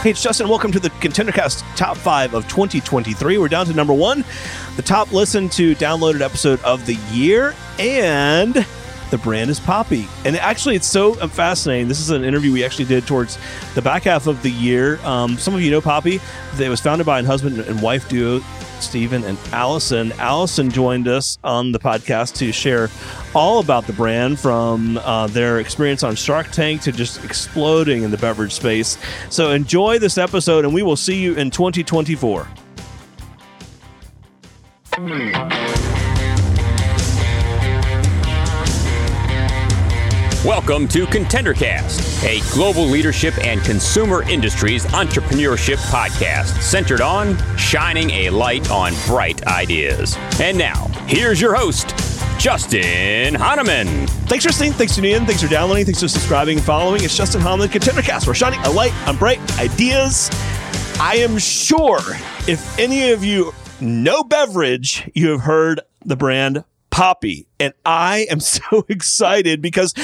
Hey, it's Justin. Welcome to the ContenderCast Top 5 of 2023. We're down to number 1, the top listened to downloaded episode of the year, and the brand is Poppi. And actually, it's so fascinating. This is an interview we actually did towards the back half of the year. Some of you know Poppi. It was founded by a husband and wife duo, Stephen and Allison. Allison joined us on the podcast to share all about the brand, from their experience on Shark Tank to just exploding in the beverage space. So enjoy this episode, and we will see you in 2024. Welcome to ContenderCast, a global leadership and consumer industries entrepreneurship podcast centered on shining a light on bright ideas. And now, here's your host, Justin Honneman. Thanks for listening, thanks for tuning in, thanks for downloading, thanks for subscribing and following. It's Justin Honneman, ContenderCast. We're shining a light on bright ideas. I am sure if any of you know beverage, you have heard the brand Poppi, and I am so excited because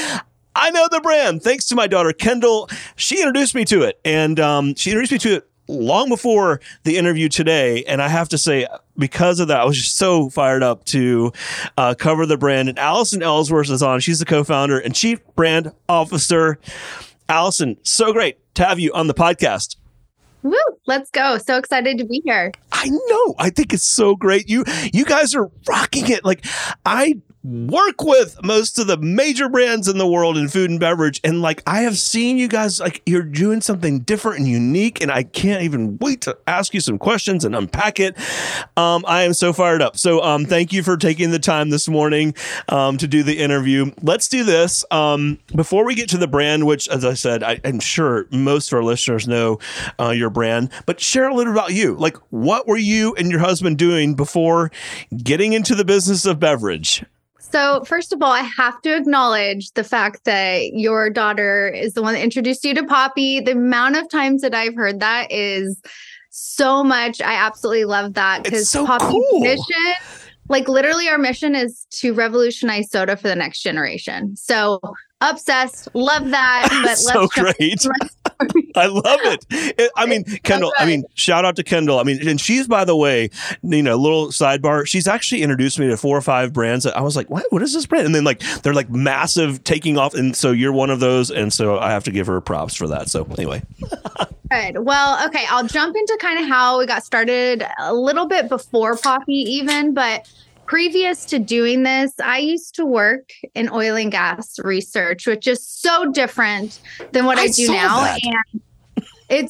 I know the brand thanks to my daughter Kendall. She introduced me to it, and she introduced me to it long before the interview today. And I have to say, because of that, I was just so fired up to cover the brand. And Allison Ellsworth is on. She's the co-founder and chief brand officer. Allison, so great to have you on the podcast. Woo, let's go. So excited to be here. I know. I think it's so great. You guys are rocking it. Like, I work with most of the major brands in the world in food and beverage. And like, I have seen you guys, like, you're doing something different and unique. And I can't even wait to ask you some questions and unpack it. I am so fired up. So thank you for taking the time this morning to do the interview. Let's do this. Before we get to the brand, which, as I said, I'm sure most of our listeners know your brand, but share a little about you. Like, what were you and your husband doing before getting into the business of beverage? So first of all, I have to acknowledge the fact that your daughter is the one that introduced you to Poppi. The amount of times that I've heard that is so much. I absolutely love that, because so Poppi's cool mission, like, literally our mission is to revolutionize soda for the next generation. So obsessed, love that. But so great. I love it. I mean, Kendall, I mean, shout out to Kendall. I mean, and she's, by the way, you know, little sidebar, she's actually introduced me to 4 or 5 brands that I was like, what is this brand? And then, like, they're like massive taking off. And so you're one of those. And so I have to give her props for that. So anyway. Good. Well, okay. I'll jump into kind of how we got started a little bit before Poppi even, but previous to doing this, I used to work in oil and gas research, which is so different than what I do now. That. And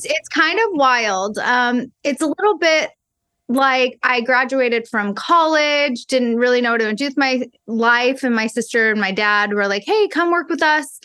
it's kind of wild. It's a little bit like I graduated from college, didn't really know what to do with my life. And my sister and my dad were like, hey, come work with us.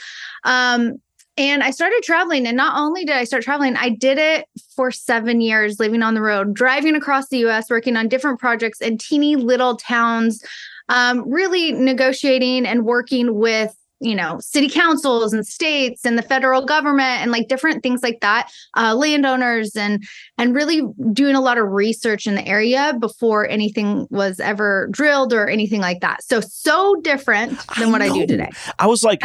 And I started traveling. And not only did I start traveling, I did it for 7 years, living on the road, driving across the U.S., working on different projects in teeny little towns, really negotiating and working with, you know, city councils and states and the federal government and, like, different things like that, landowners, and really doing a lot of research in the area before anything was ever drilled or anything like that. So different than what I do today. I was,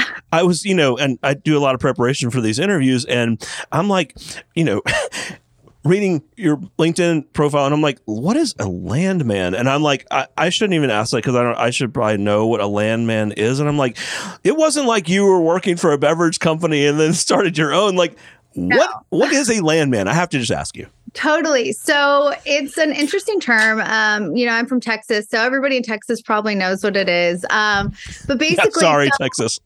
you know, and I do a lot of preparation for these interviews, and I'm like, you know, reading your LinkedIn profile, and I'm like, what is a landman? And I'm like, I shouldn't even ask that, because I should probably know what a landman is. And I'm like, it wasn't like you were working for a beverage company and then started your own. Like, what is a landman? I have to just ask you. Totally. So it's an interesting term. You know, I'm from Texas, so everybody in Texas probably knows what it is. But basically, Texas.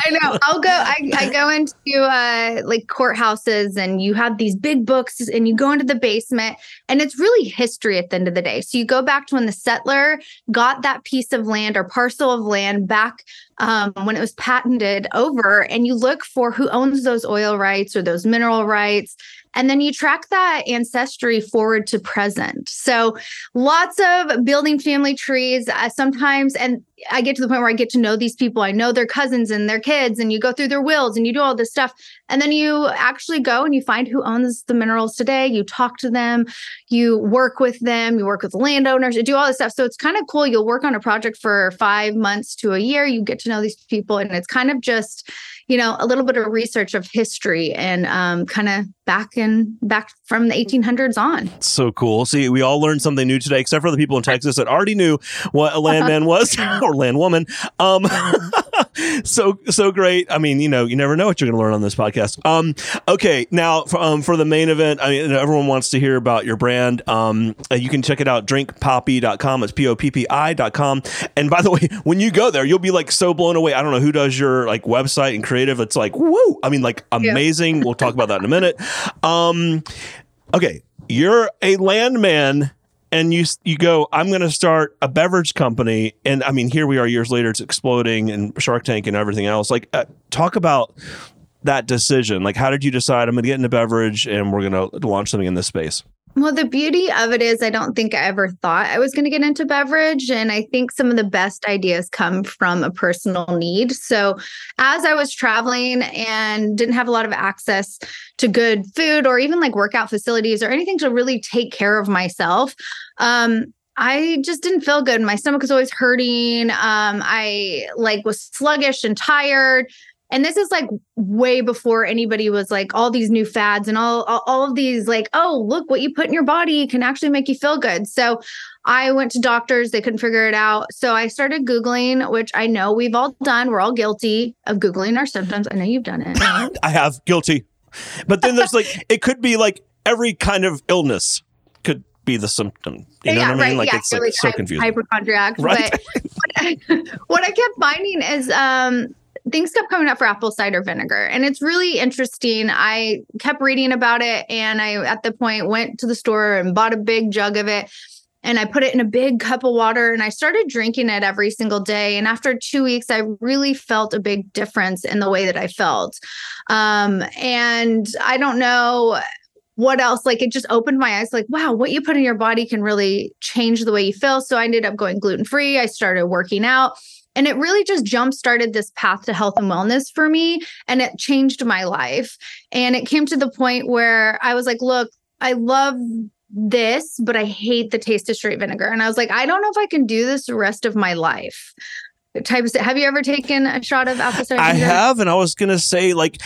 I know. I go into like courthouses, and you have these big books, and you go into the basement, and it's really history at the end of the day. So you go back to when the settler got that piece of land or parcel of land back when it was patented over, and you look for who owns those oil rights or those mineral rights. And then you track that ancestry forward to present. So lots of building family trees sometimes. And I get to the point where I get to know these people. I know their cousins and their kids, and you go through their wills and you do all this stuff. And then you actually go and you find who owns the minerals today. You talk to them, you work with them, you work with landowners, you do all this stuff. So it's kind of cool. You'll work on a project for 5 months to a year. You get to know these people, and it's kind of just, you know, a little bit of research of history and kind of back from the 1800s on. So cool. See, we all learned something new today, except for the people in Texas that already knew what a landman was or landwoman. So great. I mean, you know, you never know what you're going to learn on this podcast. Okay. Now for the main event, I mean, everyone wants to hear about your brand. You can check it out. drinkpoppy.com. It's poppi.com. And by the way, when you go there, you'll be like so blown away. I don't know who does your like website and creative. It's like, woo. I mean, like amazing. Yeah. We'll talk about that in a minute. Okay. You're a landman. And you go, I'm going to start a beverage company. And I mean, here we are years later, it's exploding and Shark Tank and everything else. Like, talk about that decision. Like, how did you decide I'm going to get into beverage and we're going to launch something in this space? Well, the beauty of it is I don't think I ever thought I was going to get into beverage. And I think some of the best ideas come from a personal need. So as I was traveling and didn't have a lot of access to good food or even like workout facilities or anything to really take care of myself, I just didn't feel good. My stomach was always hurting. I like was sluggish and tired. And this is like way before anybody was like all these new fads and all of these like, oh, look, what you put in your body can actually make you feel good. So I went to doctors. They couldn't figure it out. So I started Googling, which I know we've all done. We're all guilty of Googling our symptoms. I know you've done it. I have. Guilty. But then there's like, it could be like every kind of illness could be the symptom. You know what I mean? Right, like it's like so confusing. Hypochondriac. Right? But what I kept finding is... things kept coming up for apple cider vinegar. And it's really interesting. I kept reading about it. And I, at the point, went to the store and bought a big jug of it. And I put it in a big cup of water. And I started drinking it every single day. And after 2 weeks, I really felt a big difference in the way that I felt. And I don't know what else. Like, it just opened my eyes. Like, wow, what you put in your body can really change the way you feel. So I ended up going gluten-free. I started working out. And it really just jump-started this path to health and wellness for me. And it changed my life. And it came to the point where I was like, look, I love this, but I hate the taste of straight vinegar. And I was like, I don't know if I can do this the rest of my life. Have you ever taken a shot of apple cider vinegar? I have. And I was going to say, like...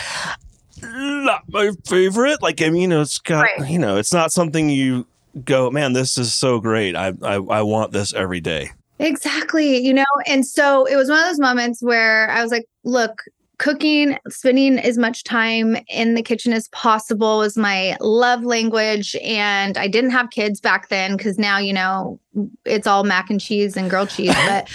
not my favorite. Like, I mean, you know, it's got, right. You know, it's not something you go, man, this is so great. I want this every day. Exactly. You know, and so it was one of those moments where I was like, look, cooking, spending as much time in the kitchen as possible was my love language. And I didn't have kids back then because now, you know, it's all mac and cheese and grilled cheese. But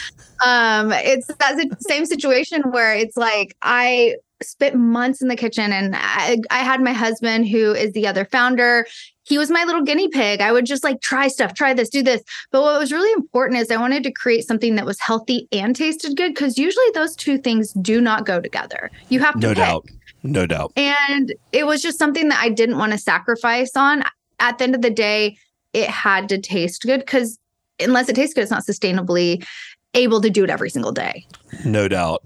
it's that same situation where it's like, I spent months in the kitchen and I had my husband, who is the other founder. He was my little guinea pig. I would just like try stuff, try this, do this. But what was really important is I wanted to create something that was healthy and tasted good, because usually those two things do not go together. You have to pick. No doubt. And it was just something that I didn't want to sacrifice on. At the end of the day, it had to taste good, because unless it tastes good, it's not sustainably able to do it every single day. No doubt.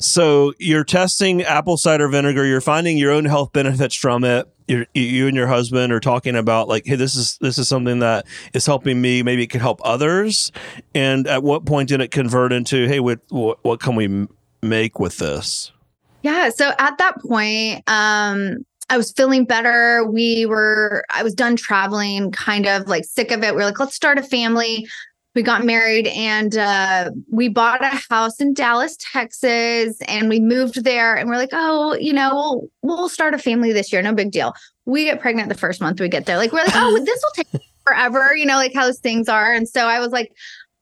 So you're testing apple cider vinegar. You're finding your own health benefits from it. You and your husband are talking about like, hey, this is something that is helping me. Maybe it could help others. And at what point did it convert into, hey, what can we make with this? Yeah. So at that point, I was feeling better. I was done traveling, kind of like sick of it. We're like, let's start a family. We got married and we bought a house in Dallas, Texas, and we moved there. And we're like, oh, you know, we'll start a family this year. No big deal. We get pregnant the first month we get there. Like, we're like, oh, this will take forever, you know, like how those things are. And so I was like,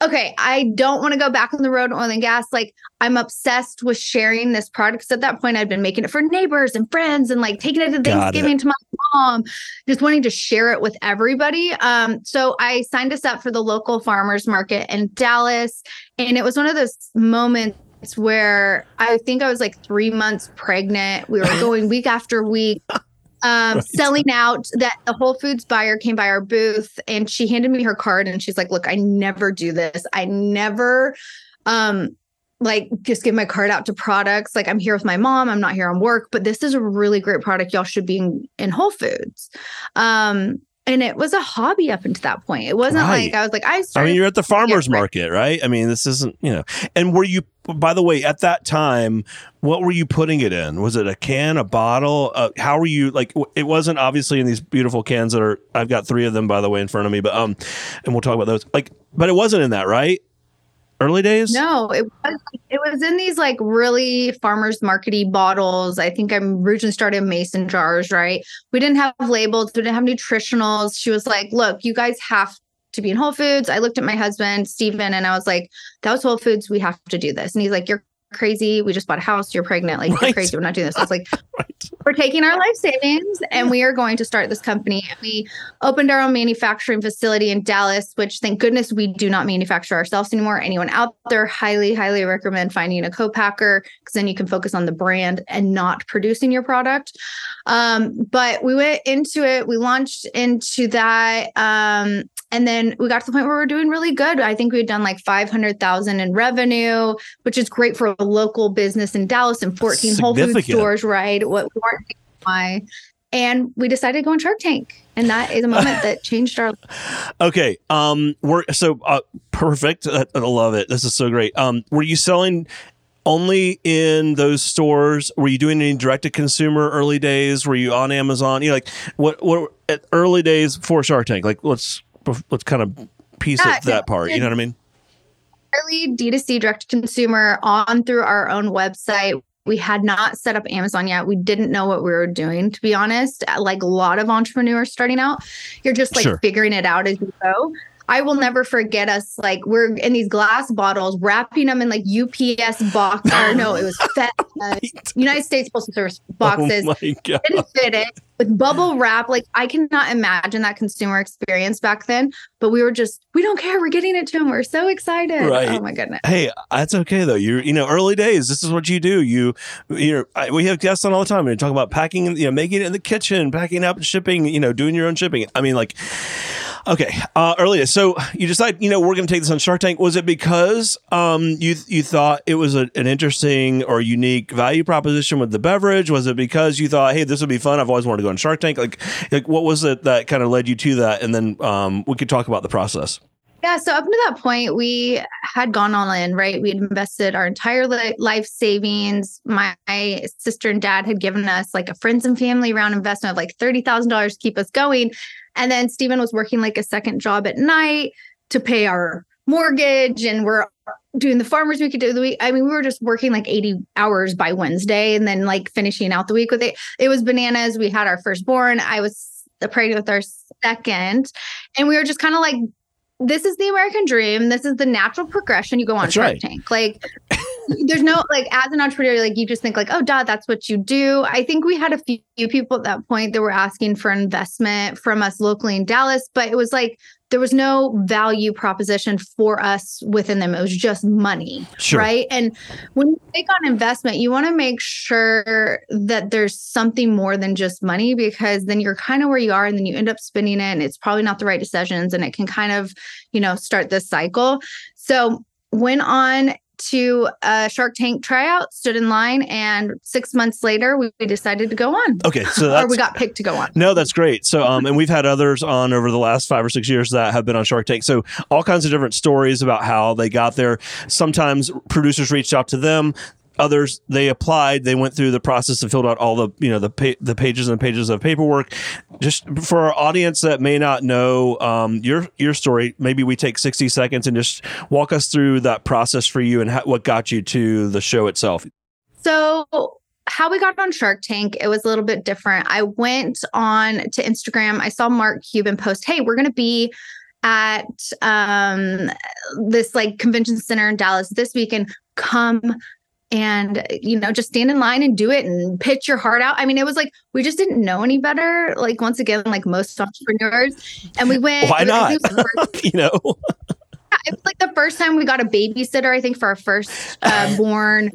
okay, I don't want to go back on the road, oil and gas. Like, I'm obsessed with sharing this product. Because at that point, I'd been making it for neighbors and friends and like taking it to Thanksgiving to my mom, just wanting to share it with everybody. So I signed us up for the local farmers market in Dallas. And it was one of those moments where I think I was like 3 months pregnant. We were going week after week. Right. Selling out, that the Whole Foods buyer came by our booth and she handed me her card and she's like, look, I never do this. I never like just give my card out to products. Like, I'm here with my mom. I'm not here on work, but this is a really great product. Y'all should be in Whole Foods. And it was a hobby up until that point. It wasn't like I was like, you're at the farmer's market, right? I mean, this isn't, you know. And were you, by the way, at that time, what were you putting it in? Was it a can, a bottle? How were you, like, it wasn't obviously in these beautiful cans that are, I've got three of them, by the way, in front of me, but, and we'll talk about those. Like, but it wasn't in that, right? Early days? No, it was in these like really farmers market-y bottles. I think I originally started mason jars, right? We didn't have labels. We didn't have nutritionals. She was like, look, you guys have to be in Whole Foods. I looked at my husband, Stephen, and I was like, that was Whole Foods. We have to do this. And he's like, you're crazy. We just bought a house. You're pregnant. Like, you're crazy. We're not doing this. I was like, we're taking our life savings and we are going to start this company. And we opened our own manufacturing facility in Dallas, which thank goodness we do not manufacture ourselves anymore. Anyone out there, highly, highly recommend finding a co-packer because then you can focus on the brand and not producing your product. But we went into it, we launched into that. And then we got to the point where we were doing really good. I think we had done like 500,000 in revenue, which is great for a local business in Dallas and 14 Whole Foods stores, right? What we weren't why. And we decided to go on Shark Tank. And that is a moment that changed our life. Okay. Perfect. I love it. This is so great. Were you selling only in those stores? Were you doing any direct-to-consumer early days? Were you on Amazon? You know, like what at early days for Shark Tank? Like let's kind of piece it that part. You know what I mean? Early D2C direct to consumer on through our own website. We had not set up Amazon yet. We didn't know what we were doing, to be honest. Like a lot of entrepreneurs starting out, you're just like figuring it out as you go. I will never forget us, like, we're in these glass bottles, wrapping them in like UPS box. Or no, it was United States Postal Service boxes. Oh my God. Didn't fit it with bubble wrap. Like, I cannot imagine that consumer experience back then. But we were just, we don't care. We're getting it to them. We're so excited. Right. Oh my goodness. Hey, that's okay though. You know, early days. This is what you do. We have guests on all the time. We talk about packing, you know, making it in the kitchen, packing up, shipping. You know, doing your own shipping. I mean, like. Okay, early days. So you decide, you know, we're going to take this on Shark Tank. Was it because you thought it was an interesting or unique value proposition with the beverage? Was it because you thought, hey, this would be fun? I've always wanted to go on Shark Tank. Like what was it that kind of led you to that? And then we could talk about the process. Yeah. So up to that point, we had gone all in, right? We had invested our entire life savings. My sister and dad had given us like a friends and family round investment of like $30,000 to keep us going. And then Stephen was working like a second job at night to pay our mortgage. And we're doing the farmers we could do the week. I mean, we were just working like 80 hours by Wednesday and then like finishing out the week with it. It was bananas. We had our firstborn. I was pregnant with our second. And we were just kind of like, this is the American dream. This is the natural progression. You go on Shark Tank. Like, there's no, like, as an entrepreneur, like, you just think, like, oh, duh, that's what you do. I think we had a few people at that point that were asking for investment from us locally in Dallas, but it was like, there was no value proposition for us within them. It was just money, right? And when you take on investment, you want to make sure that there's something more than just money, because then you're kind of where you are and then you end up spending it and it's probably not the right decisions and it can kind of, you know, start this cycle. So went on to a Shark Tank tryout, stood in line, and 6 months later, we decided to go on. Okay, so that's... or we got picked to go on. No, that's great. So, and we've had others on over the last 5 or 6 years that have been on Shark Tank. So, all kinds of different stories about how they got there. Sometimes producers reached out to them. Others, they applied, they went through the process and filled out all the, you know, the pages and pages of paperwork. Just for our audience that may not know your story, maybe we take 60 seconds and just walk us through that process for you and what got you to the show itself. So how we got on Shark Tank, it was a little bit different. I went on to Instagram. I saw Mark Cuban post, hey, we're going to be at this like convention center in Dallas this weekend. Come and, you know, just stand in line and do it and pitch your heart out. I mean, it was like, we just didn't know any better. Like, once again, like most entrepreneurs. And we went. Why not? You know? Yeah, it was like the first time we got a babysitter, I think, for our first born.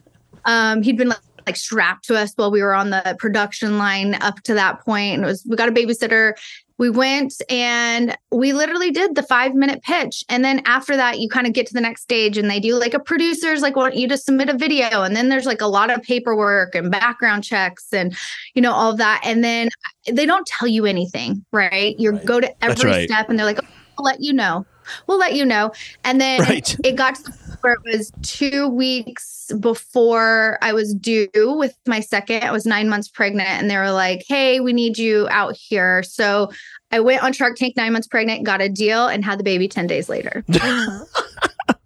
He'd been like strapped to us while we were on the production line up to that point. And we got a babysitter We went and we literally did the 5-minute pitch. And then after that, you kind of get to the next stage and they do like a producer's like want you to submit a video. And then there's like a lot of paperwork and background checks and, you know, all of that. And then they don't tell you anything, right? You go to every step and they're like, oh, we'll let you know. We'll let you know. And then it got to the point where it was 2 weeks before I was due with my second. I was 9 months pregnant and they were like, hey, we need you out here. So I went on Shark Tank 9 months pregnant, got a deal and had the baby 10 days later.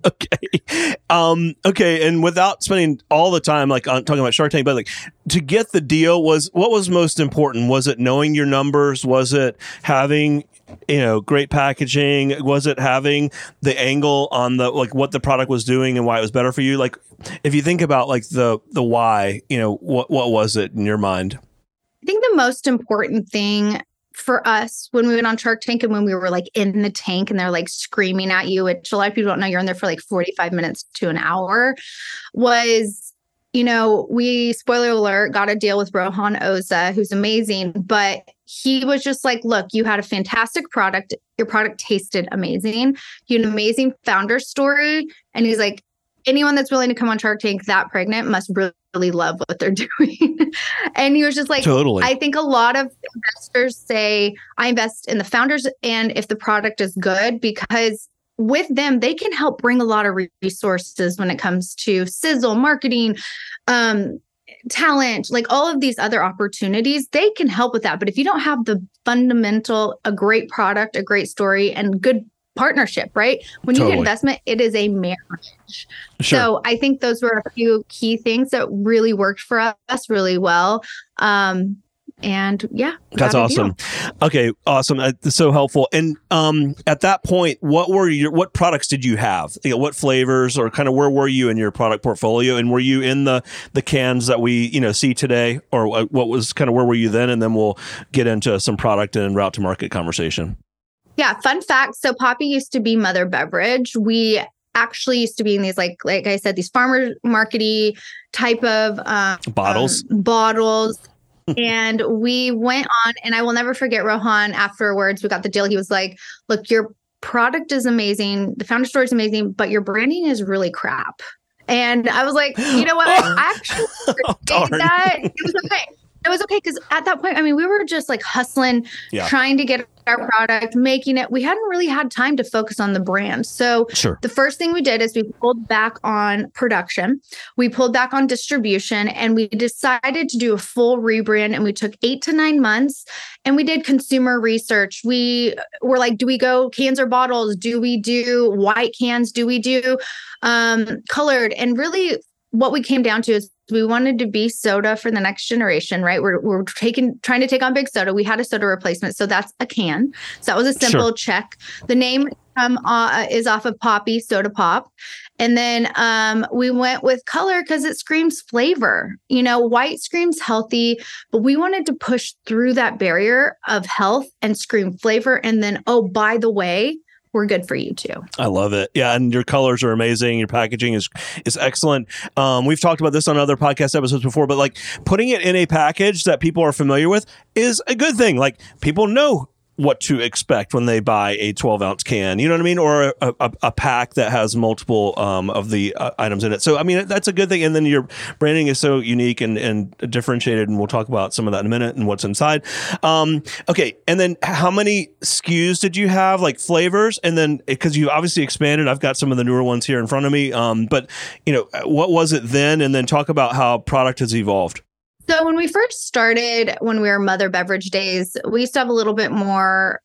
Okay. Okay. And without spending all the time, like on talking about Shark Tank, but like to get the deal was, what was most important? Was it knowing your numbers? Was it having, you know, great packaging? Was it having the angle on the, like what the product was doing and why it was better for you? Like if you think about like the why, you know, what was it in your mind? I think the most important thing for us when we went on Shark Tank and when we were like in the tank and they're like screaming at you, which a lot of people don't know, you're in there for like 45 minutes to an hour, was, you know, we, spoiler alert, got a deal with Rohan Oza, who's amazing, but he was just like, look, you had a fantastic product. Your product tasted amazing. You had an amazing founder story. And he's like, anyone that's willing to come on Shark Tank that pregnant must really love what they're doing. And he was just like, totally. I think a lot of investors say, I invest in the founders and if the product is good, because with them, they can help bring a lot of resources when it comes to sizzle, marketing, talent, like all of these other opportunities, they can help with that. But if you don't have the fundamental, a great product, a great story, and good partnership, right? When you get investment, it is a marriage. Sure. So I think those were a few key things that really worked for us really well. And yeah. That's awesome. Okay. Awesome. That's so helpful. And at that point, what products did you have? You know, what flavors or kind of where were you in your product portfolio? And were you in the cans that we, you know, see today? Or what was kind of where were you then? And then we'll get into some product and route to market conversation. Yeah. Fun fact. So Poppi used to be Mother Beverage. We actually used to be in these, like I said, these farmer markety type of bottles. And we went on, and I will never forget Rohan afterwards. We got the deal. He was like, look, your product is amazing. The founder story is amazing, but your branding is really crap. And I was like, you know what? I actually did that. It was okay. It was okay because at that point, I mean, we were just like hustling, trying to get our product, making it. We hadn't really had time to focus on the brand. So the first thing we did is we pulled back on production. We pulled back on distribution and we decided to do a full rebrand. And we took 8 to 9 months and we did consumer research. We were like, do we go cans or bottles? Do we do white cans? Do we do colored? And really what we came down to is we wanted to be soda for the next generation, right? We're trying to take on big soda. We had a soda replacement, so that's a can. So that was a simple check. The name is off of Poppi, Soda Pop. And then we went with color because it screams flavor. You know, white screams healthy, but we wanted to push through that barrier of health and scream flavor. And then, oh, by the way, we're good for you too. I love it. Yeah. And your colors are amazing. Your packaging is excellent. We've talked about this on other podcast episodes before, but like putting it in a package that people are familiar with is a good thing. Like people know what to expect when they buy a 12-ounce can, you know what I mean? Or a pack that has multiple of the items in it. So, I mean, that's a good thing. And then your branding is so unique and differentiated. And we'll talk about some of that in a minute and what's inside. Okay. And then how many SKUs did you have, like flavors? And then, because you obviously expanded, I've got some of the newer ones here in front of me. But, you know, what was it then? And then talk about how product has evolved. So when we first started, when we were Mother Beverage days, we used to have a little bit more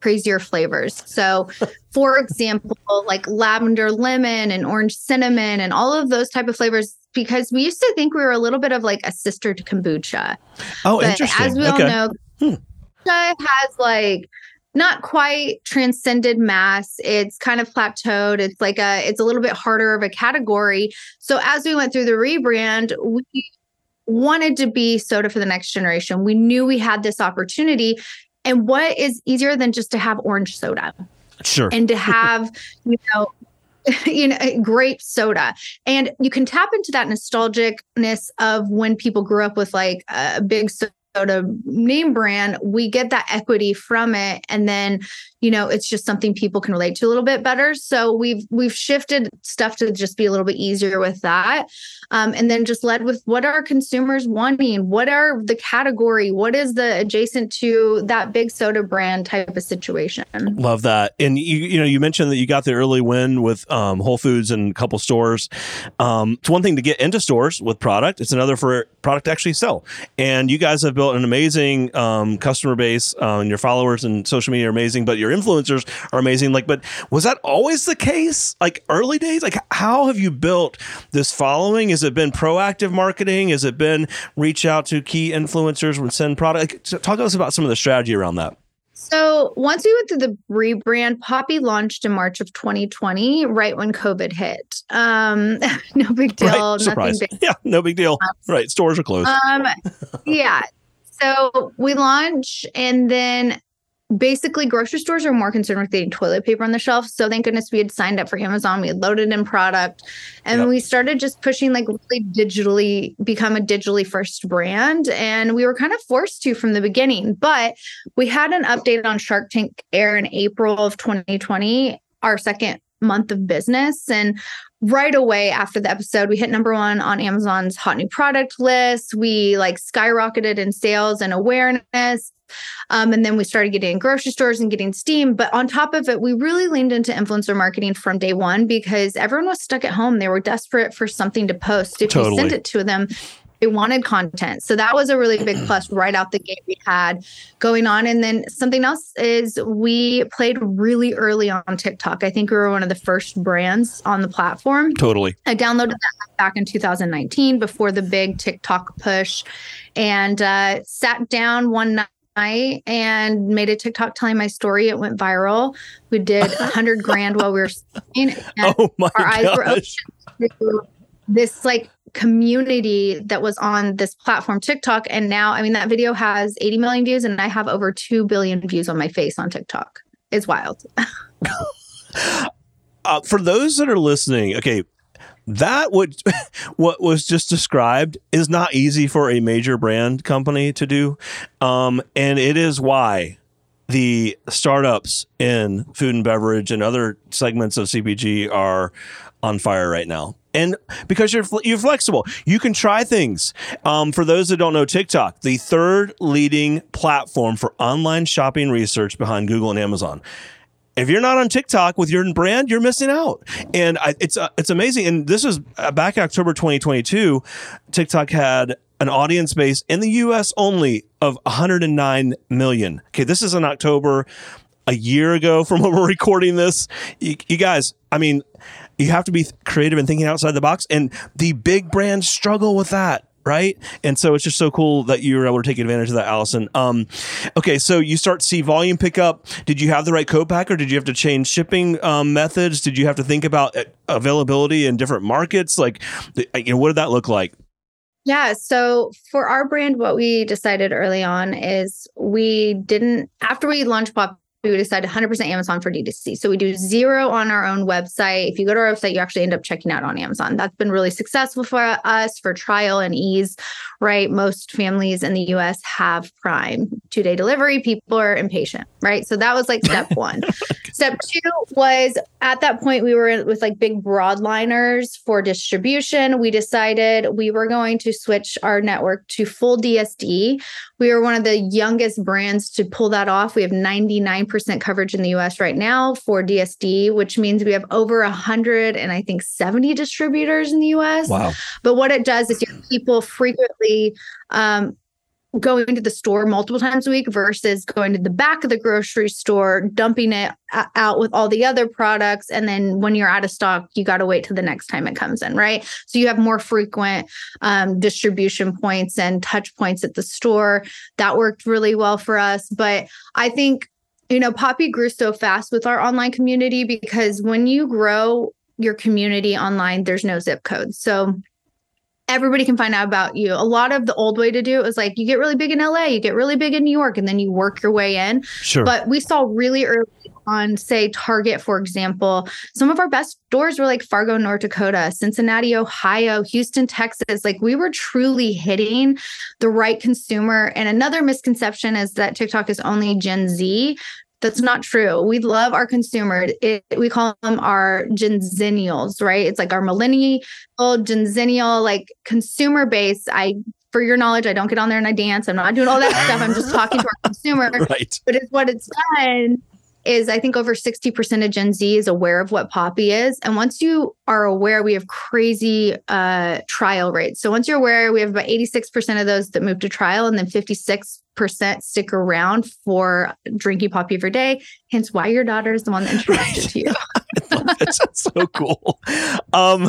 crazier flavors. So for example, like lavender lemon and orange cinnamon and all of those type of flavors, because we used to think we were a little bit of like a sister to kombucha. Oh, but interesting. As we all know, kombucha has like not quite transcended mass. It's kind of plateaued. It's like it's a little bit harder of a category. So as we went through the rebrand, we wanted to be soda for the next generation. We knew we had this opportunity. And what is easier than just to have orange soda? Sure. And to have, you know, grape soda. And you can tap into that nostalgicness of when people grew up with like a big soda to name brand, we get that equity from it. And then, you know, it's just something people can relate to a little bit better. So we've shifted stuff to just be a little bit easier with that. And then just led with what are consumers wanting? What are the category? What is the adjacent to that big soda brand type of situation? Love that. And you mentioned that you got the early win with Whole Foods and a couple stores. It's one thing to get into stores with product. It's another for product to actually sell. And you guys have built an amazing customer base, and your followers and social media are amazing, but your influencers are amazing. But was that always the case? Like early days? Like how have you built this following? Has it been proactive marketing? Has it been reach out to key influencers and send product? Talk to us about some of the strategy around that. So once we went through the rebrand, Poppi launched in March of 2020, right when COVID hit. No big deal. Right. Surprise. Nothing big. Yeah, no big deal. Right. Stores are closed. Yeah. So we launch, and then basically grocery stores are more concerned with getting toilet paper on the shelf. So thank goodness we had signed up for Amazon. We had loaded in product, and we started just pushing like really digitally, become a digitally first brand. And we were kind of forced to from the beginning, but we had an update on Shark Tank Air in April of 2020, our second month of business. And right away after the episode, we hit number one on Amazon's hot new product list. We like skyrocketed in sales and awareness. And then we started getting grocery stores and getting steam. But on top of it, we really leaned into influencer marketing from day one because everyone was stuck at home. They were desperate for something to post. If you send it to them, they wanted content. So that was a really big plus right out the gate we had going on. And then something else is we played really early on TikTok. I think we were one of the first brands on the platform. Totally. I downloaded that back in 2019 before the big TikTok push, and sat down one night and made a TikTok telling my story. It went viral. We did 100 grand while we were sleeping. Oh my gosh. Our eyes were open to this like community that was on this platform, TikTok. And now, I mean, that video has 80 million views, and I have over 2 billion views on my face on TikTok. It's wild. For those that are listening, okay, that would what was just described is not easy for a major brand company to do. And it is why the startups in food and beverage and other segments of CPG are on fire right now. And because you're flexible, you can try things. For those that don't know, TikTok, the third leading platform for online shopping research behind Google and Amazon. If you're not on TikTok with your brand, you're missing out. And it's amazing. And this is back October 2022. TikTok had an audience base in the U.S. only of 109 million. Okay, this is in October, a year ago from when we're recording this. You guys, I mean, you have to be creative and thinking outside the box. And the big brands struggle with that, right? And so it's just so cool that you were able to take advantage of that, Allison. Okay, so you start to see volume pick up. Did you have the right co-packer? Did you have to change shipping methods? Did you have to think about availability in different markets? Like, you know, what did that look like? Yeah. So for our brand, what we decided early on is after we launched Poppi, we decided 100% Amazon for D2C. So we do zero on our own website. If you go to our website, you actually end up checking out on Amazon. That's been really successful for us for trial and ease, right? Most families in the U.S. have Prime. 2-day delivery, people are impatient, right? So that was like step one. Step two was at that point, we were with like big broadliners for distribution. We decided we were going to switch our network to full DSD. We are one of the youngest brands to pull that off. We have 99% coverage in the US right now for DSD, which means we have over 170 distributors in the US. Wow. But what it does is people frequently going to the store multiple times a week versus going to the back of the grocery store, dumping it out with all the other products. And then when you're out of stock, you got to wait till the next time it comes in, right? So you have more frequent distribution points and touch points at the store. That worked really well for us. But I think, you know, Poppi grew so fast with our online community because when you grow your community online, there's no zip code. So everybody can find out about you. A lot of the old way to do it was like, you get really big in LA, you get really big in New York, and then you work your way in. Sure. But we saw really early on, say, Target, for example, some of our best stores were like Fargo, North Dakota, Cincinnati, Ohio, Houston, Texas. Like, we were truly hitting the right consumer. And another misconception is that TikTok is only Gen Z. That's not true. We love our consumer. We call them our Genzennials, right? It's like our millennial, Genzennial, like consumer base. For your knowledge, I don't get on there and I dance. I'm not doing all that stuff. I'm just talking to our consumer. Right. But it's what it's done is I think over 60% of Gen Z is aware of what Poppi is. And once you are aware, we have crazy trial rates. So once you're aware, we have about 86% of those that move to trial, and then 56% stick around for drinking Poppi every day. Hence why your daughter is the one that introduced you. That's so cool. Man,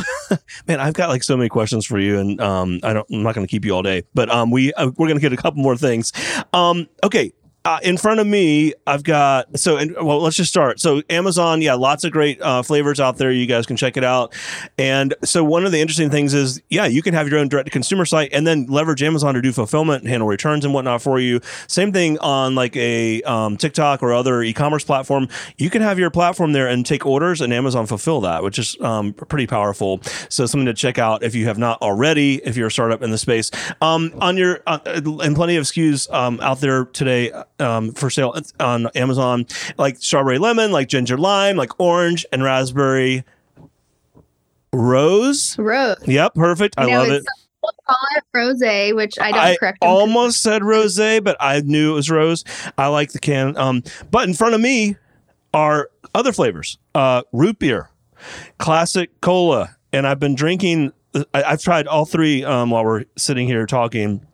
I've got like so many questions for you, and I'm not going to keep you all day, but we're going to get a couple more things. Okay. In front of me, I've got, let's just start. So Amazon, yeah, lots of great flavors out there. You guys can check it out. And so one of the interesting things is, yeah, you can have your own direct-to-consumer site and then leverage Amazon to do fulfillment, handle returns and whatnot for you. Same thing on like a TikTok or other e-commerce platform. You can have your platform there and take orders, and Amazon fulfill that, which is pretty powerful. So something to check out if you have not already, if you're a startup in the space. On your, and plenty of SKUs out there today, for sale on Amazon, like strawberry lemon, like ginger lime, like orange and raspberry rose. Yep, perfect. I love it. We'll call it rosé, which I correct. I almost said rosé, but I knew it was rose. I like the can. But in front of me are other flavors: root beer, classic cola, and I've been drinking. I've tried all three while we're sitting here talking.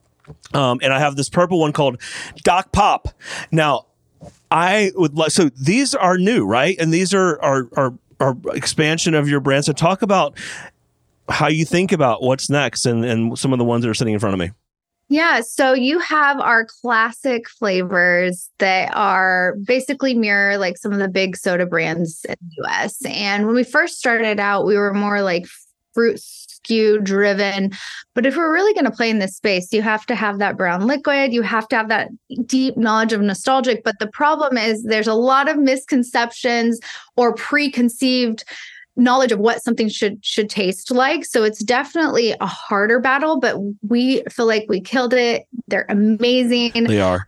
And I have this purple one called Doc Pop. Now, so these are new, right? And these are expansion of your brand. So talk about how you think about what's next and some of the ones that are sitting in front of me. Yeah. So you have our classic flavors that are basically mirror like some of the big soda brands in the US. And when we first started out, we were more like fruit SKU driven. But if we're really going to play in this space, you have to have that brown liquid. You have to have that deep knowledge of nostalgic. But the problem is there's a lot of misconceptions or preconceived knowledge of what something should taste like. So it's definitely a harder battle, but we feel like we killed it. They're amazing. They are.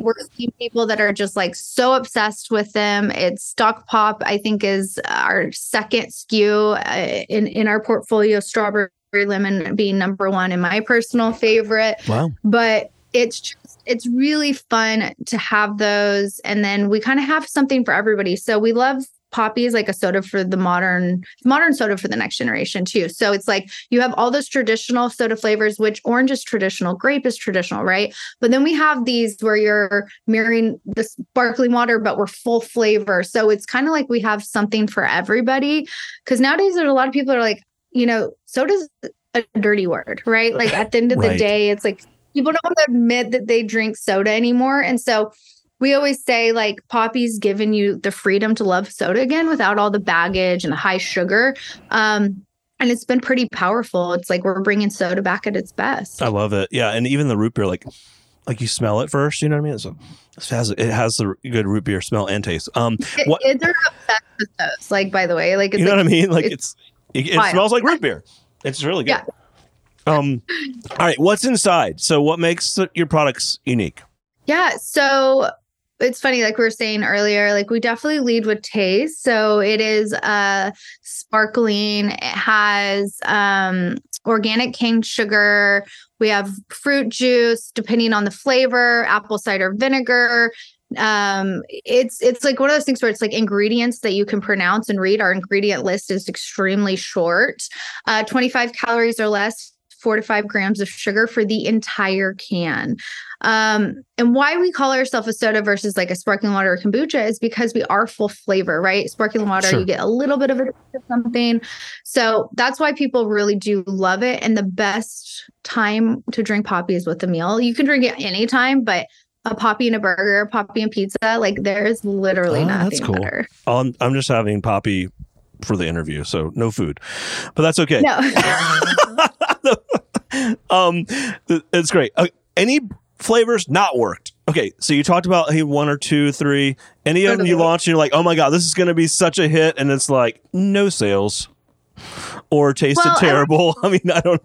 We're seeing people that are just like so obsessed with them. It's Doc Pop, I think, is our second SKU in our portfolio, strawberry lemon being number one and my personal favorite. Wow. But it's really fun to have those. And then we kind of have something for everybody. So we love Poppi is like a soda for the modern soda for the next generation too. So it's like you have all those traditional soda flavors, which orange is traditional, grape is traditional, right? But then we have these where you're mirroring the sparkling water, but we're full flavor. So it's kind of like we have something for everybody. Because nowadays there's a lot of people are like, soda's a dirty word, right? Like at the end of the day, it's like people don't want to admit that they drink soda anymore. And so we always say like Poppi's given you the freedom to love soda again without all the baggage and the high sugar. And it's been pretty powerful. It's like we're bringing soda back at its best. I love it. Yeah. And even the root beer, like you smell it first, you know what I mean? It has the good root beer smell and taste. They're obsessed with those, like, by the way. Like, it's, you know what I mean? Like it smells like root beer. It's really good. Yeah. All right. What's inside? So what makes your products unique? Yeah. So it's funny, like we were saying earlier, like we definitely lead with taste. So it is sparkling. It has organic cane sugar. We have fruit juice, depending on the flavor, apple cider vinegar. It's like one of those things where it's like ingredients that you can pronounce and read. Our ingredient list is extremely short, 25 calories or less, 4 to 5 grams of sugar for the entire can. And why we call ourselves a soda versus like a sparkling water or kombucha is because we are full flavor, right? Sparkling water, sure. You get a little bit of it or something. So that's why people really do love it. And the best time to drink Poppi is with a meal. You can drink it anytime, but a Poppi and a burger, a Poppi and pizza, like there's literally nothing that's cool. Better. I'm just having Poppi for the interview, so no food, but that's okay. No. It's great. Any flavors not worked? Okay, so you talked about, hey, one or two, three. Any of them you launch and you're like, oh my God, this is going to be such a hit. And it's like, no sales or tasted terrible. I mean, I don't.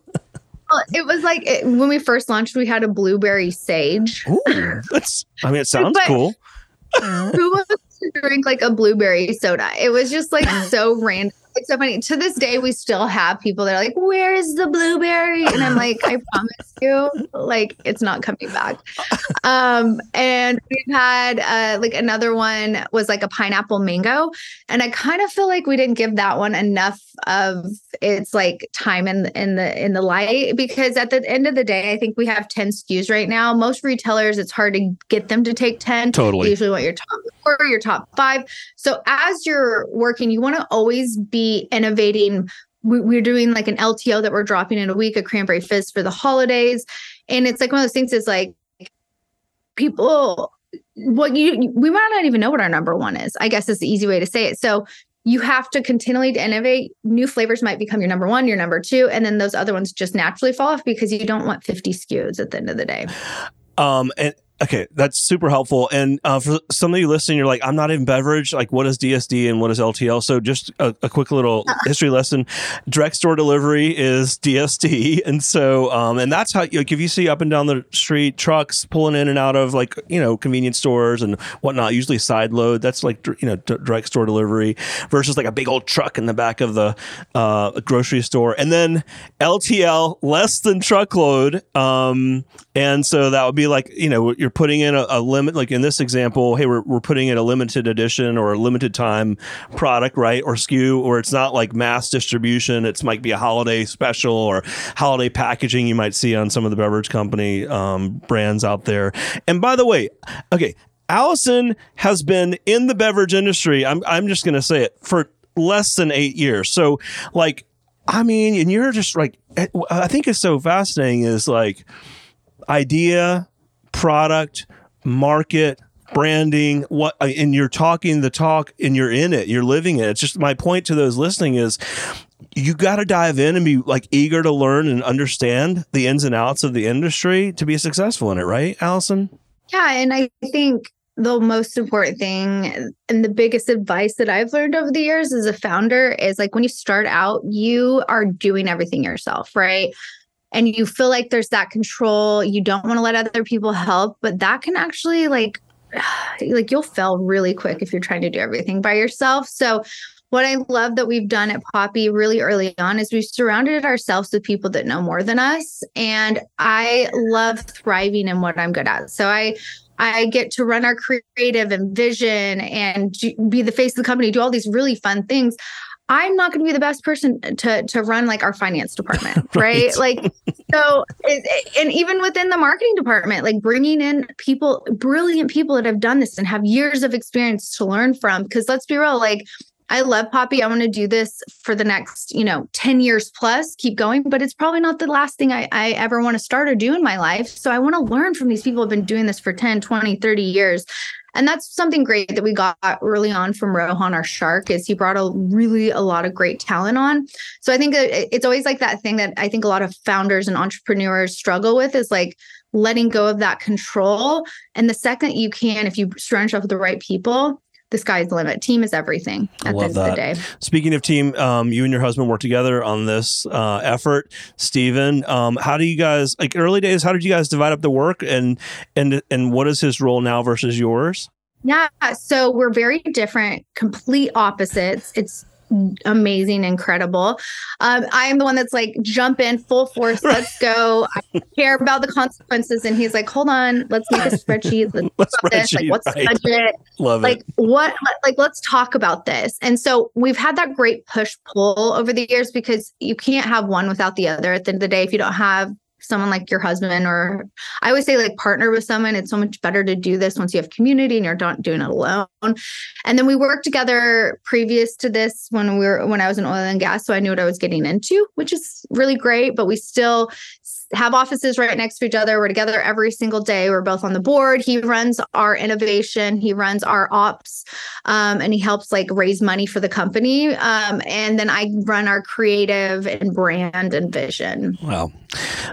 Well, it was like when we first launched, we had a blueberry sage. Ooh, that's, I mean, it sounds cool. Who wants to drink like a blueberry soda? It was just like so random. It's so funny. To this day, we still have people that are like, where is the blueberry? And I'm like, I promise you, like, it's not coming back. And we've had like another one was like a pineapple mango. And I kind of feel like we didn't give that one enough of its like time in the light, because at the end of the day, I think we have 10 SKUs right now. Most retailers, it's hard to get them to take 10. Totally. You usually want your top 4, your top 5. So as you're working, you want to always be innovating. We're doing like an LTO that we're dropping in a week, a cranberry fizz for the holidays. And it's like one of those things is like people, we might not even know what our number one is, I guess is the easy way to say it. So you have to continually to innovate. New flavors might become your number one, your number two, and then those other ones just naturally fall off because you don't want 50 SKUs at the end of the day. Okay, that's super helpful. And for some of you listening, you're like, I'm not in beverage. Like, what is DSD and what is LTL? So just a quick little history lesson. Direct store delivery is DSD. And so, and that's how, like, if you see up and down the street, trucks pulling in and out of, like, you know, convenience stores and whatnot, usually side load. That's like, you know, direct store delivery versus like a big old truck in the back of the grocery store. And then LTL, less than truckload. And so that would be like, you know, you're putting in a limit, like in this example, hey, we're putting in a limited edition or a limited time product, right? Or SKU, or it's not like mass distribution. It might be a holiday special or holiday packaging you might see on some of the beverage company brands out there. And by the way, okay, Allison has been in the beverage industry, I'm just going to say it, for less than 8 years. So like, I mean, and you're just like, I think it's so fascinating is like idea, product, market, branding, what, and you're talking the talk and you're in it, you're living it. It's just my point to those listening is you got to dive in and be like eager to learn and understand the ins and outs of the industry to be successful in it. Right, Allison? Yeah. And I think the most important thing and the biggest advice that I've learned over the years as a founder is like when you start out, you are doing everything yourself, right? And you feel like there's that control. You don't want to let other people help, but that can actually like you'll fail really quick if you're trying to do everything by yourself. So what I love that we've done at Poppi really early on is we've surrounded ourselves with people that know more than us. And I love thriving in what I'm good at. So I get to run our creative and vision and be the face of the company, do all these really fun things. I'm not going to be the best person to run like our finance department, right? Like, so, and even within the marketing department, like bringing in people, brilliant people that have done this and have years of experience to learn from. Because let's be real, like I love Poppi. I want to do this for the next, 10 years plus, keep going. But it's probably not the last thing I ever want to start or do in my life. So I want to learn from these people who have been doing this for 10, 20, 30 years. And that's something great that we got early on from Rohan, our shark, is he brought a lot of great talent on. So I think it's always like that thing that I think a lot of founders and entrepreneurs struggle with is like letting go of that control. And the second you can, if you surround yourself with the right people, the sky's the limit. Team is everything at the end of the day. Speaking of team, you and your husband work together on this effort. Stephen, how do you guys, like early days, how did you guys divide up the work and what is his role now versus yours? Yeah, so we're very different, complete opposites. It's amazing, incredible. I am the one that's like, jump in full force, let's go. I don't care about the consequences. And he's like, hold on, let's make a spreadsheet. Let's do this. Like, what's the budget? Love it. Like, let's talk about this. And so we've had that great push-pull over the years because you can't have one without the other. At the end of the day, if you don't have someone like your husband, or I always say like partner with someone, it's so much better to do this once you have community and you're not doing it alone. And then we worked together previous to this when I was in oil and gas. So I knew what I was getting into, which is really great. But we still have offices right next to each other. We're together every single day. We're both on the board. He runs our innovation. He runs our ops, and he helps like raise money for the company. And then I run our creative and brand and vision. Wow.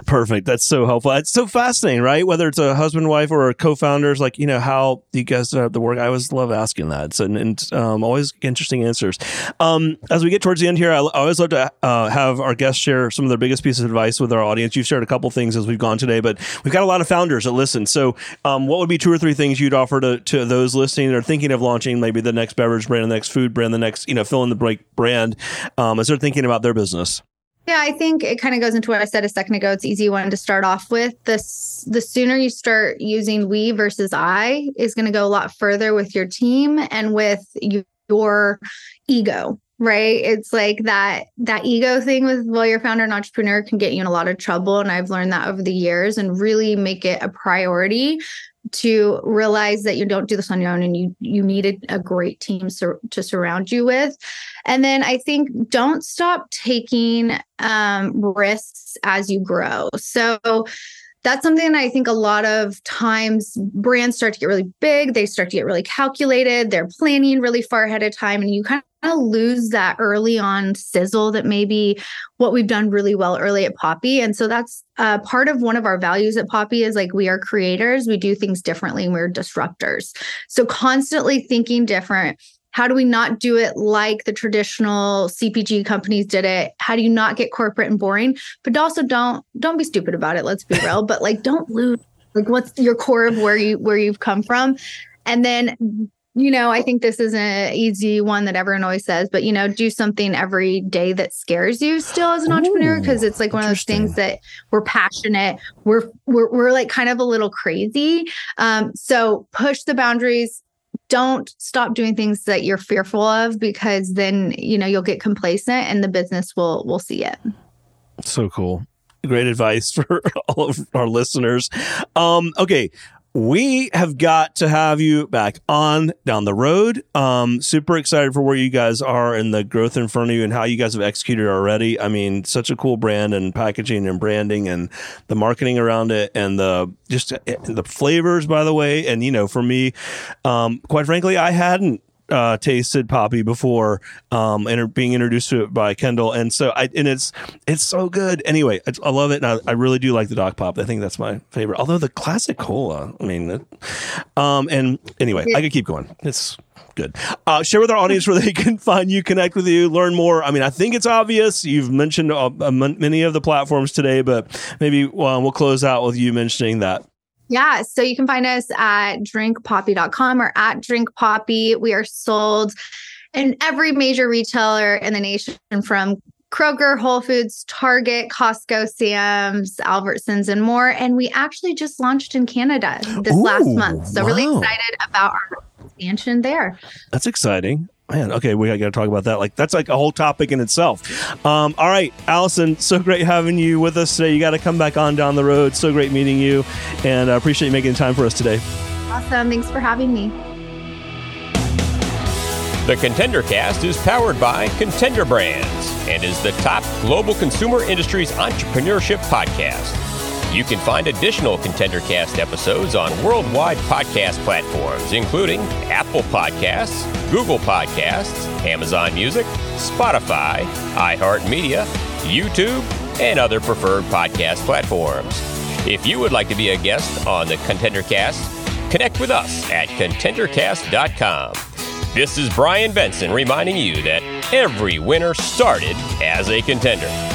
Perfect. That's so helpful. It's so fascinating, right? Whether it's a husband, wife, or co-founders, like, you know, how you guys have the work. I always love asking that. So, and always interesting answers. As we get towards the end here, I always love to have our guests share some of their biggest pieces of advice with our audience. You've shared a couple things as we've gone today, but we've got a lot of founders that listen. So what would be 2 or 3 things you'd offer to those listening or thinking of launching maybe the next beverage brand, the next food brand, the next, you know, fill in the break brand as they're thinking about their business? Yeah, I think it kind of goes into what I said a second ago. It's easy one to start off with. The sooner you start using we versus I is going to go a lot further with your team and with your ego. Right. It's like that ego thing with, well, you're founder and entrepreneur can get you in a lot of trouble. And I've learned that over the years and really make it a priority to realize that you don't do this on your own and you need a great team to surround you with. And then I think don't stop taking risks as you grow. So that's something that I think a lot of times brands start to get really big. They start to get really calculated. They're planning really far ahead of time. And you kind of lose that early on sizzle that maybe what we've done really well early at Poppi. And so that's part of one of our values at Poppi is like we are creators. We do things differently and we're disruptors. So constantly thinking different. How do we not do it like the traditional CPG companies did it? How do you not get corporate and boring? But also don't be stupid about it. Let's be real. But like, don't lose like what's your core of where you've come from. And then, you know, I think this is an easy one that everyone always says, but, you know, do something every day that scares you still as an entrepreneur, because it's like one of those things that we're passionate. We're like kind of a little crazy. So push the boundaries. Don't stop doing things that you're fearful of, because then, you know, you'll get complacent and the business will see it. So cool. Great advice for all of our listeners. Okay. We have got to have you back on down the road. Super excited for where you guys are and the growth in front of you and how you guys have executed already. I mean, such a cool brand and packaging and branding and the marketing around it and the flavors, by the way. And, you know, for me, quite frankly, I hadn't tasted Poppi before and being introduced to it by Kendall, and so it's so good. Anyway, I love it, and I really do like the Doc Pop. I think that's my favorite. Although the classic cola, I mean, and anyway, I could keep going. It's good. Share with our audience where they can find you, connect with you, learn more. I mean, I think it's obvious. You've mentioned many of the platforms today, but maybe we'll close out with you mentioning that. Yeah. So you can find us at drinkpoppy.com or at drinkpoppy. We are sold in every major retailer in the nation, from Kroger, Whole Foods, Target, Costco, Sam's, Albertsons, and more. And we actually just launched in Canada this last month. So really excited about our expansion there. That's exciting. Man, okay, we got to talk about that. Like, that's like a whole topic in itself. All right, Allison, so great having you with us today. You got to come back on down the road. So great meeting you, and I appreciate you making time for us today. Awesome. Thanks for having me. The ContenderCast is powered by Contender Brands and is the top global consumer industries entrepreneurship podcast. You can find additional ContenderCast episodes on worldwide podcast platforms, including Apple Podcasts, Google Podcasts, Amazon Music, Spotify, iHeartMedia, YouTube, and other preferred podcast platforms. If you would like to be a guest on the ContenderCast, connect with us at ContenderCast.com. This is Brian Benson reminding you that every winner started as a contender.